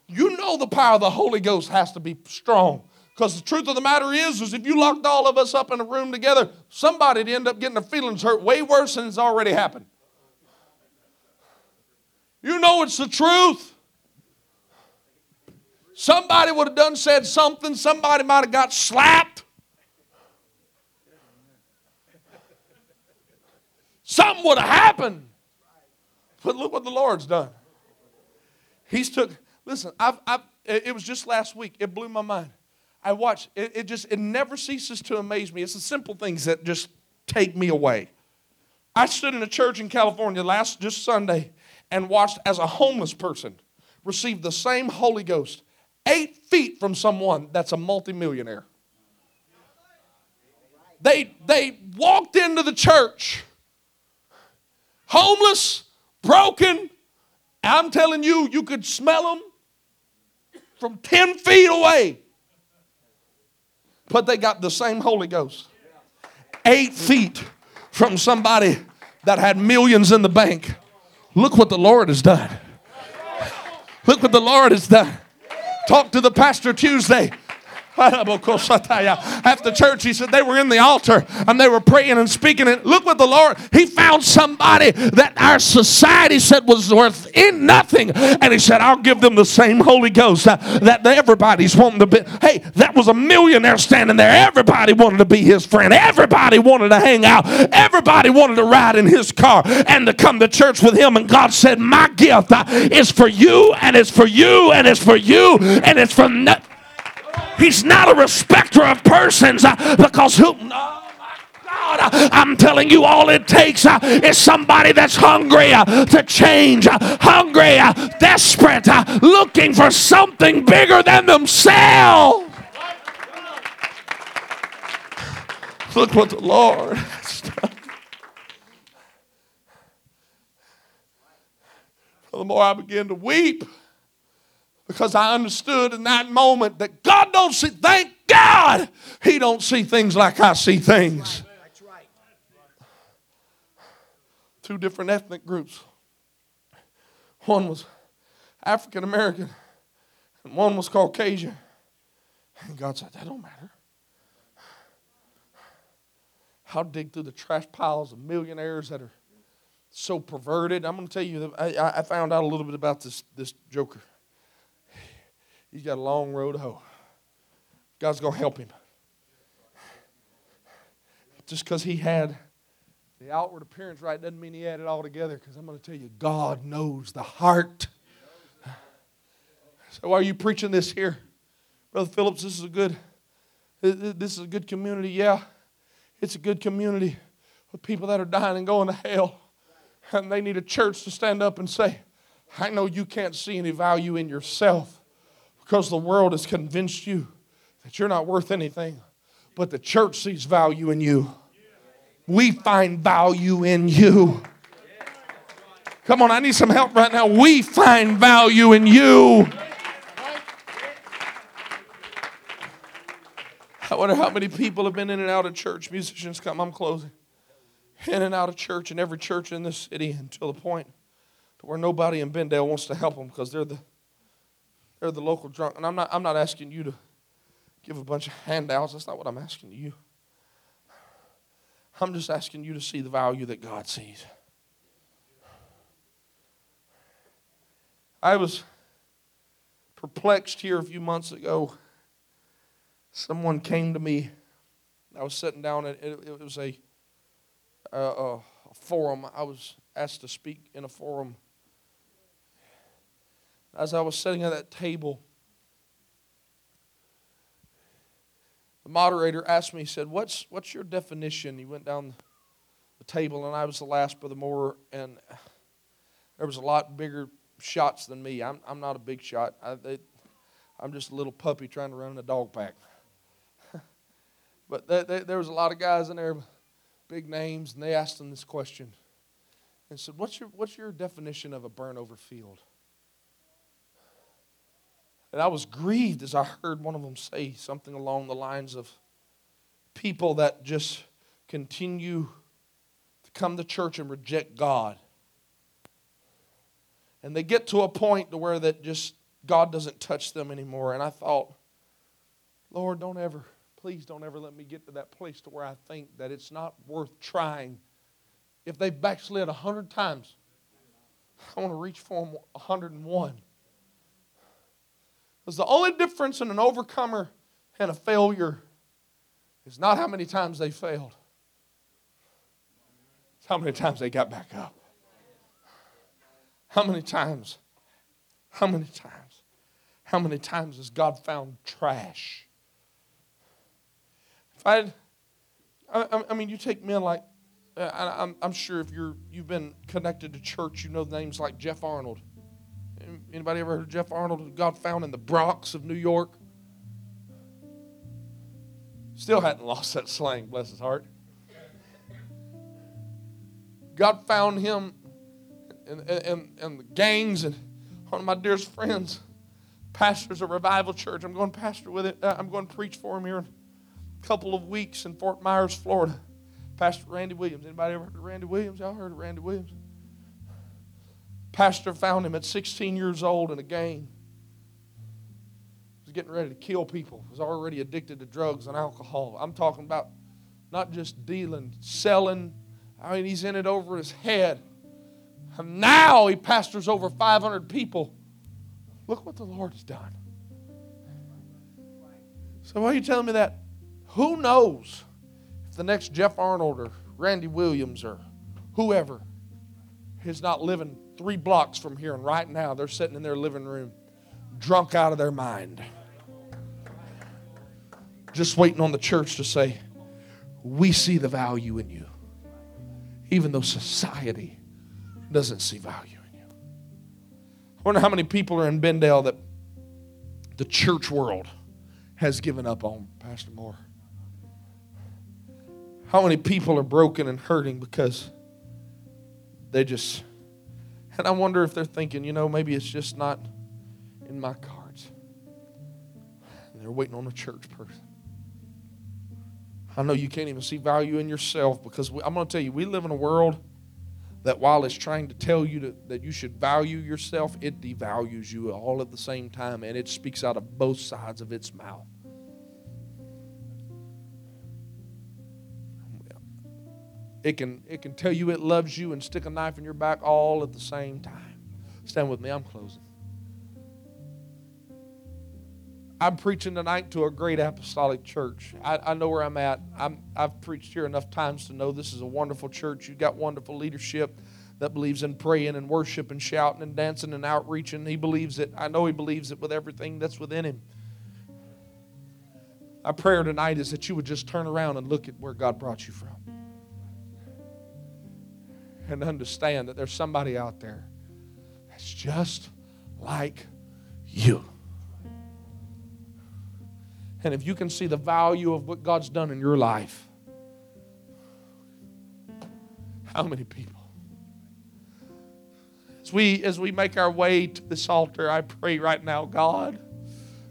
You know the power of the Holy Ghost has to be strong. Because the truth of the matter is, is if you locked all of us up in a room together, somebody would end up getting their feelings hurt way worse than it's already happened. You know it's the truth. Somebody would have done said something. Somebody might have got slapped. Something would have happened. But look what the Lord's done. He's took, listen, I've, I've, it was just last week. It blew my mind. I watch, it, it just, it never ceases to amaze me. It's the simple things that just take me away. I stood in a church in California last, just Sunday, and watched as a homeless person receive the same Holy Ghost eight feet from someone that's a multimillionaire. They, they walked into the church, homeless, broken. I'm telling you, you could smell them from ten feet away. But they got the same Holy Ghost. Eight feet from somebody that had millions in the bank. Look what the Lord has done. Look what the Lord has done. Talk to the pastor Tuesday. After church, he said they were in the altar and they were praying and speaking. And look what the Lord, he found somebody that our society said was worth in nothing. And he said, I'll give them the same Holy Ghost that everybody's wanting to be. Hey, that was a millionaire standing there. Everybody wanted to be his friend. Everybody wanted to hang out. Everybody wanted to ride in his car and to come to church with him. And God said, my gift is for you, and it's for you, and it's for you, and it's for nothing. He's not a respecter of persons uh, because who... No. I'm telling you, all it takes uh, is somebody that's hungry uh, to change, uh, hungry, uh, desperate, uh, looking for something bigger than themselves. Look what the Lord has done. The more I begin to weep, because I understood in that moment that God don't see, thank God, he don't see things like I see things. That's right. That's right. Two different ethnic groups. One was African American and one was Caucasian. And God said, that don't matter. I'll dig through the trash piles of millionaires that are so perverted. I'm going to tell you, that I, I found out a little bit about this, this joker. He's got a long road to hoe. God's going to help him. Just because he had the outward appearance right doesn't mean he had it all together, because I'm going to tell you, God knows the heart. So why are you preaching this here? Brother Phillips, this is a good, this is a good community. Yeah, it's a good community with people that are dying and going to hell. And they need a church to stand up and say, I know you can't see any value in yourself, because the world has convinced you that you're not worth anything. But the church sees value in you. We find value in you. Come on, I need some help right now. We find value in you. I wonder how many people have been in and out of church. Musicians come, I'm closing. In and out of church, in every church in this city, until the point to where nobody in Bendale wants to help them because they're the They're the local drunk. And I'm not, I'm not asking you to give a bunch of handouts. That's not what I'm asking you. I'm just asking you to see the value that God sees. I was perplexed here a few months ago. Someone came to me. I was sitting down, and it, it was a, uh, a forum. I was asked to speak in a forum. As I was sitting at that table, the moderator asked me, he said, what's what's your definition? He went down the table, and I was the last, Brother Moore, and there was a lot bigger shots than me. I'm I'm not a big shot. I, they, I'm just a little puppy trying to run in a dog pack. But they, they, there was a lot of guys in there, big names, and they asked him this question and said, what's your what's your definition of a burnover field? And I was grieved as I heard one of them say something along the lines of people that just continue to come to church and reject God. And they get to a point to where that just God doesn't touch them anymore. And I thought, Lord, don't ever, please don't ever let me get to that place to where I think that it's not worth trying. If they backslid a hundred times, I want to reach for them a hundred and one. Because the only difference in an overcomer and a failure is not how many times they failed. It's how many times they got back up. How many times? How many times? How many times has God found trash? If I, I, I mean, you take men like, I, I'm, I'm sure if you're you've been connected to church, you know names like Jeff Arnold. Anybody ever heard of Jeff Arnold? Who God found in the Bronx of New York. Still hadn't lost that slang. Bless his heart. God found him. And, and, and the gangs, and one of my dearest friends, pastors of Revival Church. I'm going to pastor with it. I'm going to preach for him here in a couple of weeks in Fort Myers, Florida. Pastor Randy Williams. Anybody ever heard of Randy Williams? Y'all heard of Randy Williams? Pastor found him at sixteen years old in a gang. He was getting ready to kill people. He was already addicted to drugs and alcohol. I'm talking about not just dealing, selling. I mean, he's in it over his head. And now he pastors over five hundred people. Look what the Lord has done. So why are you telling me that? Who knows if the next Jeff Arnold or Randy Williams or whoever is not living three blocks from here, and right now they're sitting in their living room drunk out of their mind, just waiting on the church to say, we see the value in you, even though society doesn't see value in you. I wonder how many people are in Bendale that the church world has given up on, Pastor Moore. How many people are broken and hurting because they just, and I wonder if they're thinking, you know, maybe it's just not in my cards. And they're waiting on a church person. I know you can't even see value in yourself, because we, I'm going to tell you, we live in a world that while it's trying to tell you to, that you should value yourself, it devalues you all at the same time, and it speaks out of both sides of its mouth. It can, it can tell you it loves you and stick a knife in your back all at the same time. Stand with me. I'm closing. I'm preaching tonight to a great apostolic church. I, I know where I'm at. I'm, I've preached here enough times to know this is a wonderful church. You've got wonderful leadership that believes in praying and worship and shouting and dancing and outreaching. He believes it. I know he believes it with everything that's within him. Our prayer tonight is that you would just turn around and look at where God brought you from and understand that there's somebody out there that's just like you. And if you can see the value of what God's done in your life, how many people? As we as we make our way to this altar, I pray right now, God,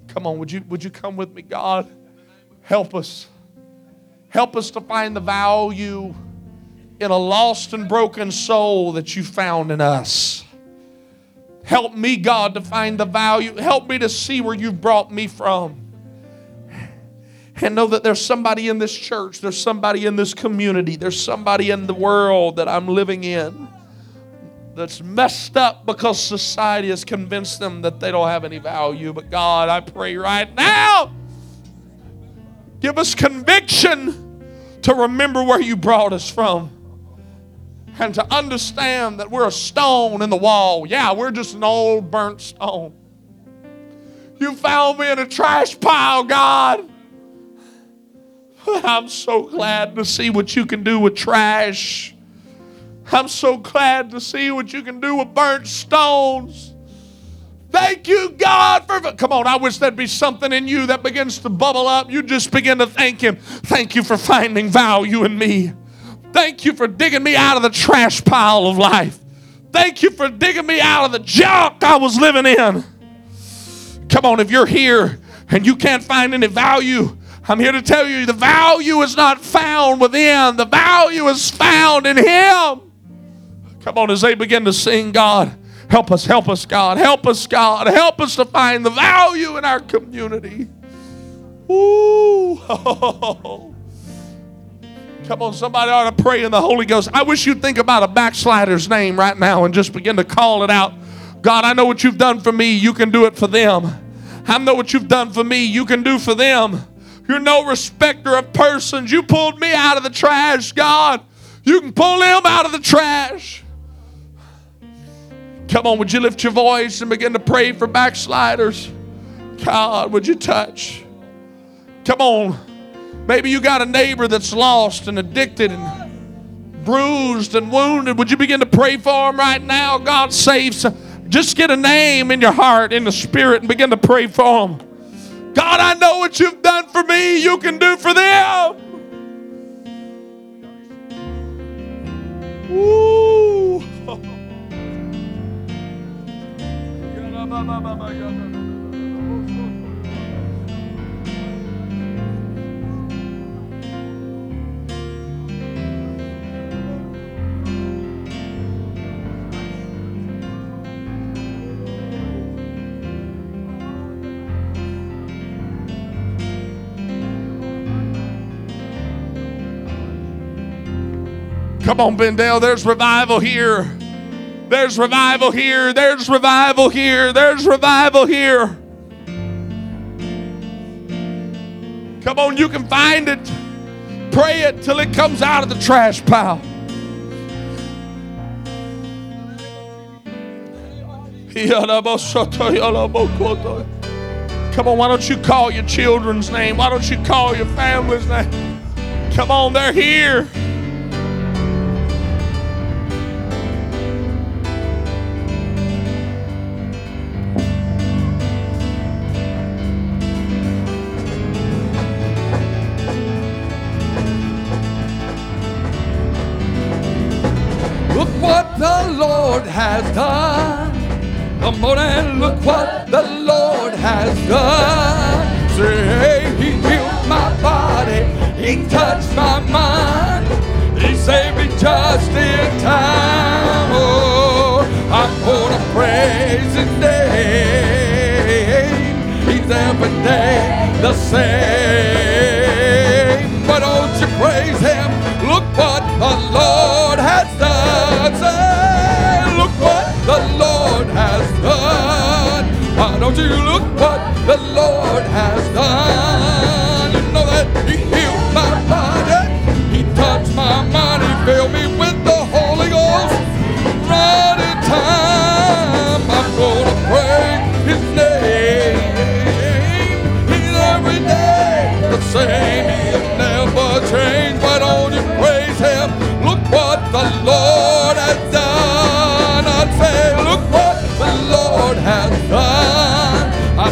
come on, would you would you come with me, God? Help us. Help us to find the value in a lost and broken soul that you found in us. Help me, God, to find the value. Help me to see where you've brought me from. And know that there's somebody in this church, there's somebody in this community, there's somebody in the world that I'm living in that's messed up because society has convinced them that they don't have any value. But God, I pray right now, give us conviction to remember where you brought us from and to understand that we're a stone in the wall. Yeah, we're just an old burnt stone. You found me in a trash pile, God. I'm so glad to see what you can do with trash. I'm so glad to see what you can do with burnt stones. Thank you, God, for... Come on, I wish there'd be something in you that begins to bubble up. You just begin to thank Him. Thank you for finding value in me. Thank you for digging me out of the trash pile of life. Thank you for digging me out of the junk I was living in. Come on, if you're here and you can't find any value, I'm here to tell you the value is not found within. The value is found in Him. Come on, as they begin to sing, God, help us, help us, God. Help us, God. Help us to find the value in our community. Ooh. Oh. Come on, somebody ought to pray in the Holy Ghost. I wish you'd think about a backslider's name right now and just begin to call it out. God, I know what you've done for me. You can do it for them. I know what you've done for me. You can do for them. You're no respecter of persons. You pulled me out of the trash, God. You can pull them out of the trash. Come on, would you lift your voice and begin to pray for backsliders? God, would you touch? Come on. Maybe you got a neighbor that's lost and addicted and bruised and wounded. Would you begin to pray for them right now? God saves. Just get a name in your heart, in the spirit, and begin to pray for them. God, I know what you've done for me. You can do for them. Woo. Come on, Bendale, there's revival here. There's revival here. There's revival here. There's revival here. Come on, you can find it. Pray it till it comes out of the trash pile. Come on, why don't you call your children's name? Why don't you call your family's name? Come on, they're here. Has done. Come on and look what the Lord has done. Say, He healed my body, He touched my mind, He saved me just in time. Oh, I'm gonna praise His name. He's every day the same. But don't you praise Him? Look what the Lord has done. The Lord has done. Why don't you look what the Lord has done? You know that He healed my body, He touched my mind, He filled me with the Holy Ghost. Right in time, I'm gonna praise His name. He's every day the same. He never changed. Why don't you praise Him? Look what the Lord has done.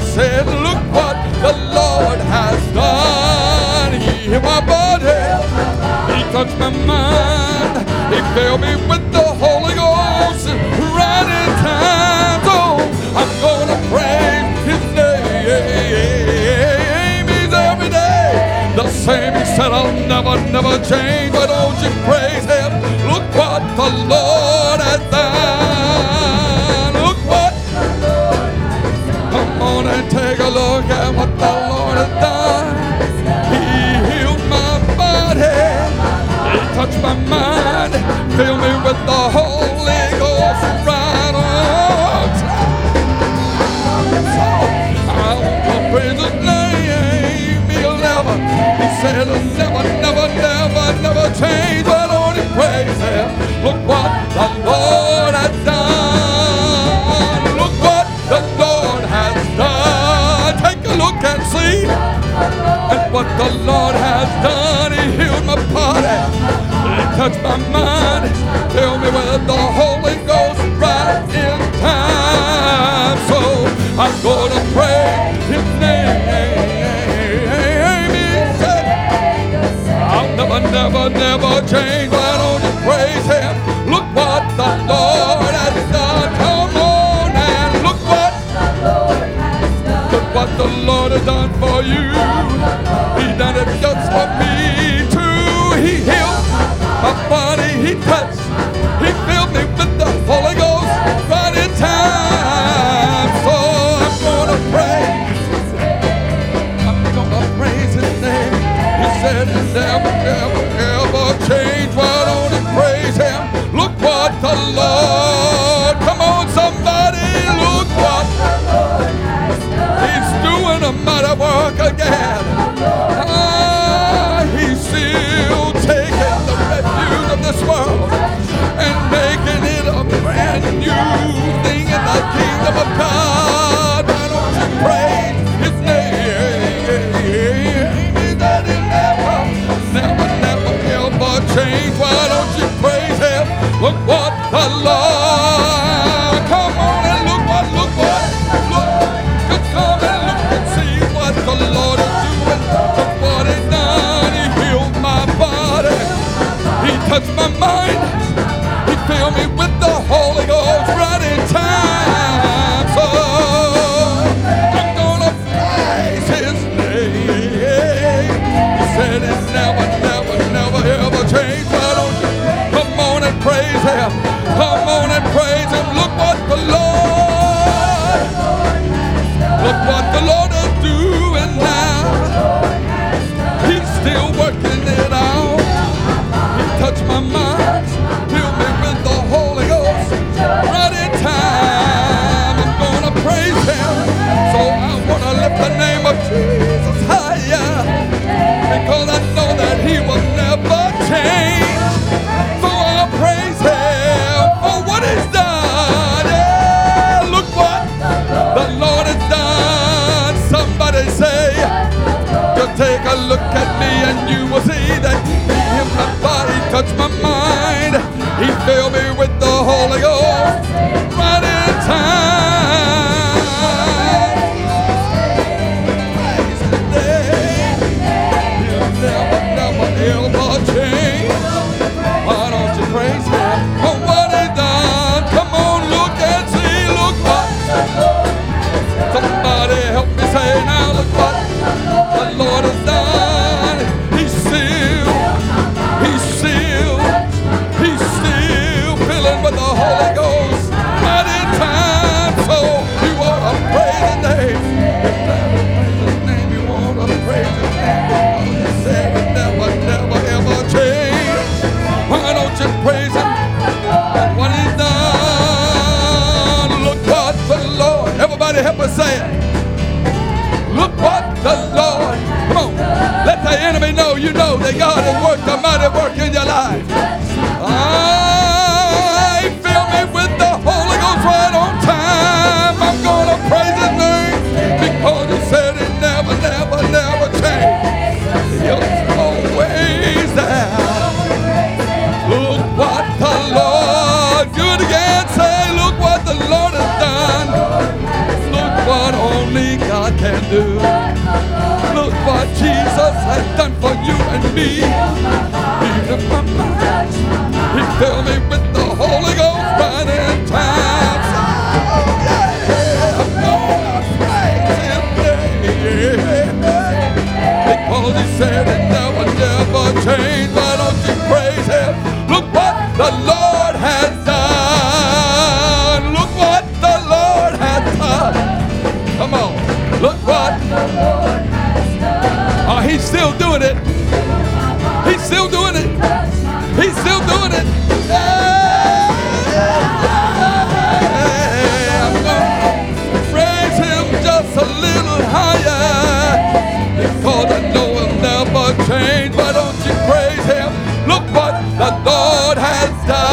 Say, look what the Lord has done. I said, look what the Lord has done. He healed my body, He touched my mind, He filled me with the Holy Ghost. Right in time, oh, I'm gonna praise His name. He's every day the same. He said, I'll never, never change. But don't you praise Him? Look what the Lord has done. And take a look at what the Lord has done. He healed my body, He touched my mind, filled me with the Holy Ghost. Right on. I will praise His name. He'll never, He said, He'll never, never, never, never change. But only praise Him. Look what the Lord has done. Look what the Lord has done. Look and see at what the Lord has done. touch my mind. Fill me with the Holy Ghost right in time. So I'm gonna pray His name. I'll never, never, never change. Why don't you praise Him? Look what the Lord has done. Come on and look what the Lord has done. Look what the Lord has done for you. He done it just for me too. He healed my body. He touched. He filled me with the Holy Ghost right in time. So I'm gonna praise His name. I'm gonna praise His name. He said He never, never, ever changed. Why don't you praise Him? Look what the Lord. Come on, somebody. Look what the Lord has done. He's doing a mighty work again. World and making it a brand new thing in the kingdom of God. Why don't you praise His name? That He never, never, never, ever change. Why don't you praise Him? Look what the Lord. Come on and look what, look what, look. Just come and look and see what the Lord is doing. Look what He's done. He healed my body. He touched my mind. He filled me with the Holy Ghost right in time. So I'm gonna praise His name. He said it never, never, never, ever changed. Why don't you come on and praise Him? Come on and praise Him. Look what the Lord. Look what the Lord is doing now. He's still working it out. Touch my mind, fill me with the Holy Ghost, right in time. I'm gonna praise Him, so I wanna lift the name of Jesus higher, because I know that He will never change. So I'll praise Him for what He's done. Yeah, look what the Lord has done. Somebody say, just take a look at me and you will see that my body touched my mind. He filled me with the Holy Ghost right in time. Praise His name. He'll never, never, ever change. Why don't you praise Him for what He done? Come on, look and see. Look what. Somebody help me say now. Look what the Lord has done. Help us say it. Look what the Lord. Come on. Let the enemy know you know that God has worked a mighty work in your life. I fill me with the Holy Ghost right on time. I'm gonna praise His name because He said it never, never, never changed. He'll always there. Look what the Lord. Do it again. Say, look what the Lord has done. What only God can do. Look what Jesus has done for you and me. He filled my mind. He filled me with the Holy Ghost right in time. Oh, yeah. I'm gonna praise His name. Because He said it never, never changed. Why don't you praise Him? Look what the Lord has done. Look what the Lord has done. Come on, look what the Lord has done. Oh, He's still doing it. He's still doing it. He's still doing it. Yeah. I'm gonna praise Him just a little higher. Because I know He'll never change. Why don't you praise Him? Look what the Lord has done.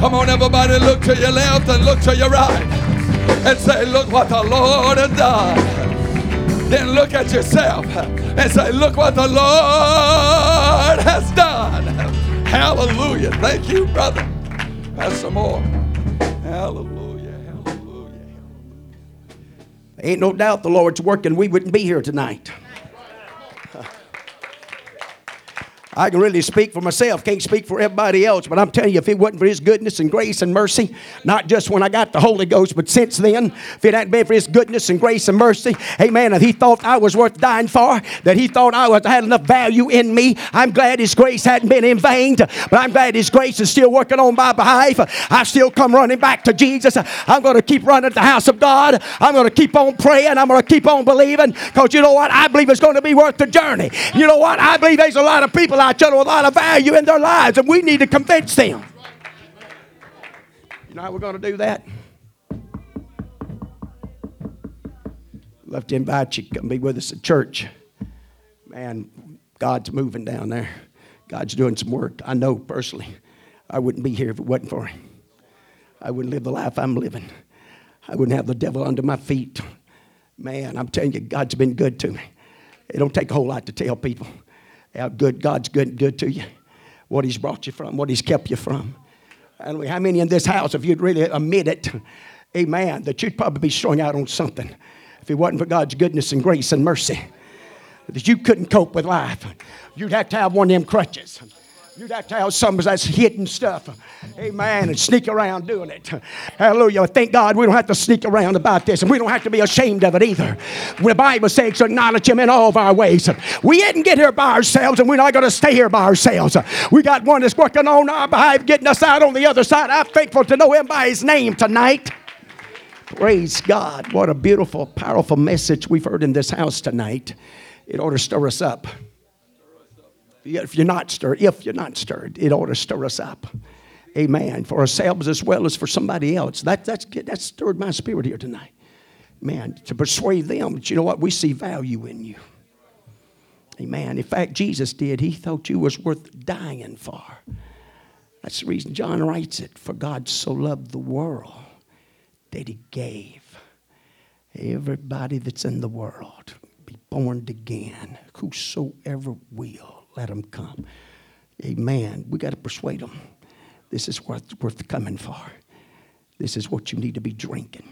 Come on, everybody, look to your left and look to your right and say, look what the Lord has done. then look at yourself and say, look what the Lord has done. Hallelujah. Thank you, brother. That's some more. Hallelujah. Hallelujah. Ain't no doubt the Lord's working. We wouldn't be here tonight. I can really speak for myself, can't speak for everybody else, but I'm telling you, if it wasn't for His goodness and grace and mercy, not just when I got the Holy Ghost, but since then, if it hadn't been for His goodness and grace and mercy, amen, if He thought I was worth dying for, that He thought I was, had enough value in me, I'm glad His grace hadn't been in vain, but I'm glad His grace is still working on my behalf. I still come running back to Jesus. I'm going to keep running to the house of God. I'm going to keep on praying. I'm going to keep on believing, because you know what? I believe it's going to be worth the journey. You know what? I believe there's a lot of people out there with a lot of value in their lives, and we need to convince them. You know how we're going to do that? I'd love to invite you to come be with us at church. Man, God's moving down there. God's doing some work. I know personally I wouldn't be here if it wasn't for Him. I wouldn't live the life I'm living. I wouldn't have the devil under my feet. Man, I'm telling you, God's been good to me. It don't take a whole lot to tell people how good God's good good to you, what He's brought you from, what He's kept you from. And how many in this house, if you'd really admit it, amen, that you'd probably be strung out on something if it wasn't for God's goodness and grace and mercy, that you couldn't cope with life. You'd have to have one of them crutches. You'd have to have some of that hidden stuff, amen, and sneak around doing it. Hallelujah. Thank God we don't have to sneak around about this, and we don't have to be ashamed of it either. The Bible says to acknowledge Him in all of our ways. We didn't get here by ourselves, and we're not going to stay here by ourselves. We got one that's working on our behalf, getting us out on the other side. I'm thankful to know Him by His name tonight. Praise God. What a beautiful, powerful message we've heard in this house tonight. It ought to stir us up. If you're not stirred, if you're not stirred, it ought to stir us up. Amen. For ourselves as well as for somebody else. That, that's that's stirred my spirit here tonight. Man, to persuade them that, you know what, we see value in you. Amen. In fact, Jesus did. He thought you was worth dying for. That's the reason John writes it. For God so loved the world that He gave. Everybody that's in the world be born again. Whosoever will. Let them come. Amen. We got to persuade them. This is worth, worth coming for. This is what you need to be drinking.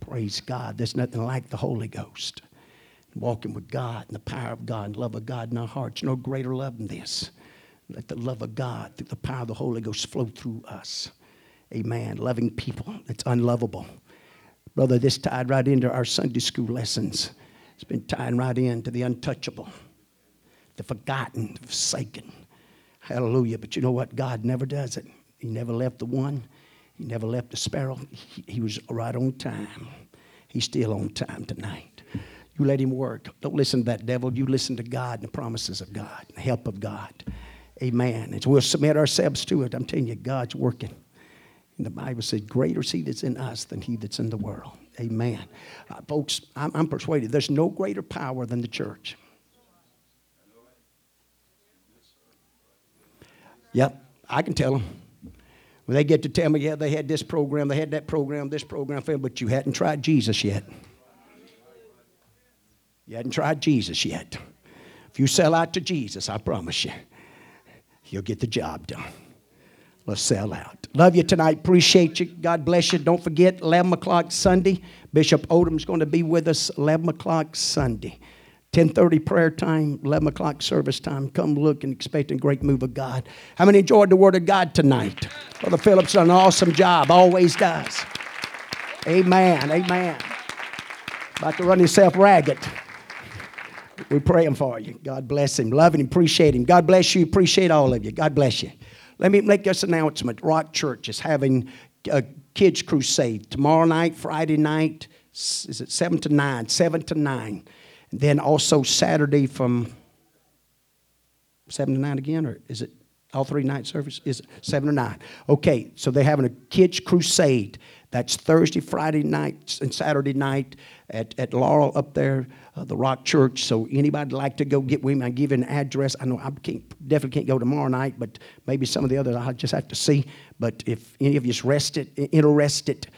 Praise God. There's nothing like the Holy Ghost. Walking with God and the power of God and love of God in our hearts. No greater love than this. Let the love of God through the power of the Holy Ghost flow through us. Amen. Loving people. It's unlovable. Brother, this tied right into our Sunday school lessons. It's been tying right into the untouchable. The forgotten, the forsaken. Hallelujah. But you know what? God never does it. He never left the one. He never left the sparrow. He, he was right on time. He's still on time tonight. You let Him work. Don't listen to that devil. You listen to God and the promises of God, and the help of God. Amen. And so we'll submit ourselves to it. I'm telling you, God's working. And the Bible says, greater is He that's in us than he that's in the world. Amen. Uh, folks, I'm, I'm persuaded there's no greater power than the church. Yep, I can tell them. When they get to tell me, yeah, they had this program, they had that program, this program failed, but you hadn't tried Jesus yet. You hadn't tried Jesus yet. If you sell out to Jesus, I promise you, you'll get the job done. Let's sell out. Love you tonight. Appreciate you. God bless you. Don't forget, eleven o'clock Sunday. Bishop Odom's going to be with us eleven o'clock Sunday. ten thirty prayer time, eleven o'clock service time. Come look and expect a great move of God. How many enjoyed the Word of God tonight? Brother Phillips done an awesome job, always does. Amen, amen. About to run himself ragged. We're praying for you. God bless him. Love him, appreciate him. God bless you, appreciate all of you. God bless you. Let me make this announcement. Rock Church is having a kids' crusade tomorrow night, Friday night. Is it seven to nine? seven to nine. Then also Saturday from seven to nine again, or is it all three night service? Is it seven to nine? Okay, so they're having a kids' crusade. That's Thursday, Friday night, and Saturday night at, at Laurel up there, uh, the Rock Church. So anybody like to go get with me, I'll give you an address. I know I can't, definitely can't go tomorrow night, but maybe some of the others I'll just have to see. But if any of you are interested,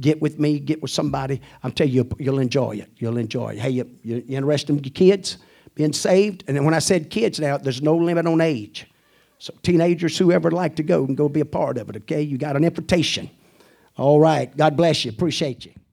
get with me, get with somebody. I'm telling you, you'll enjoy it. You'll enjoy it. Hey, you, you're interested in your kids being saved? And then when I said kids now, there's no limit on age. So teenagers, whoever would like to go, can go be a part of it, okay? You got an invitation. All right. God bless you. Appreciate you.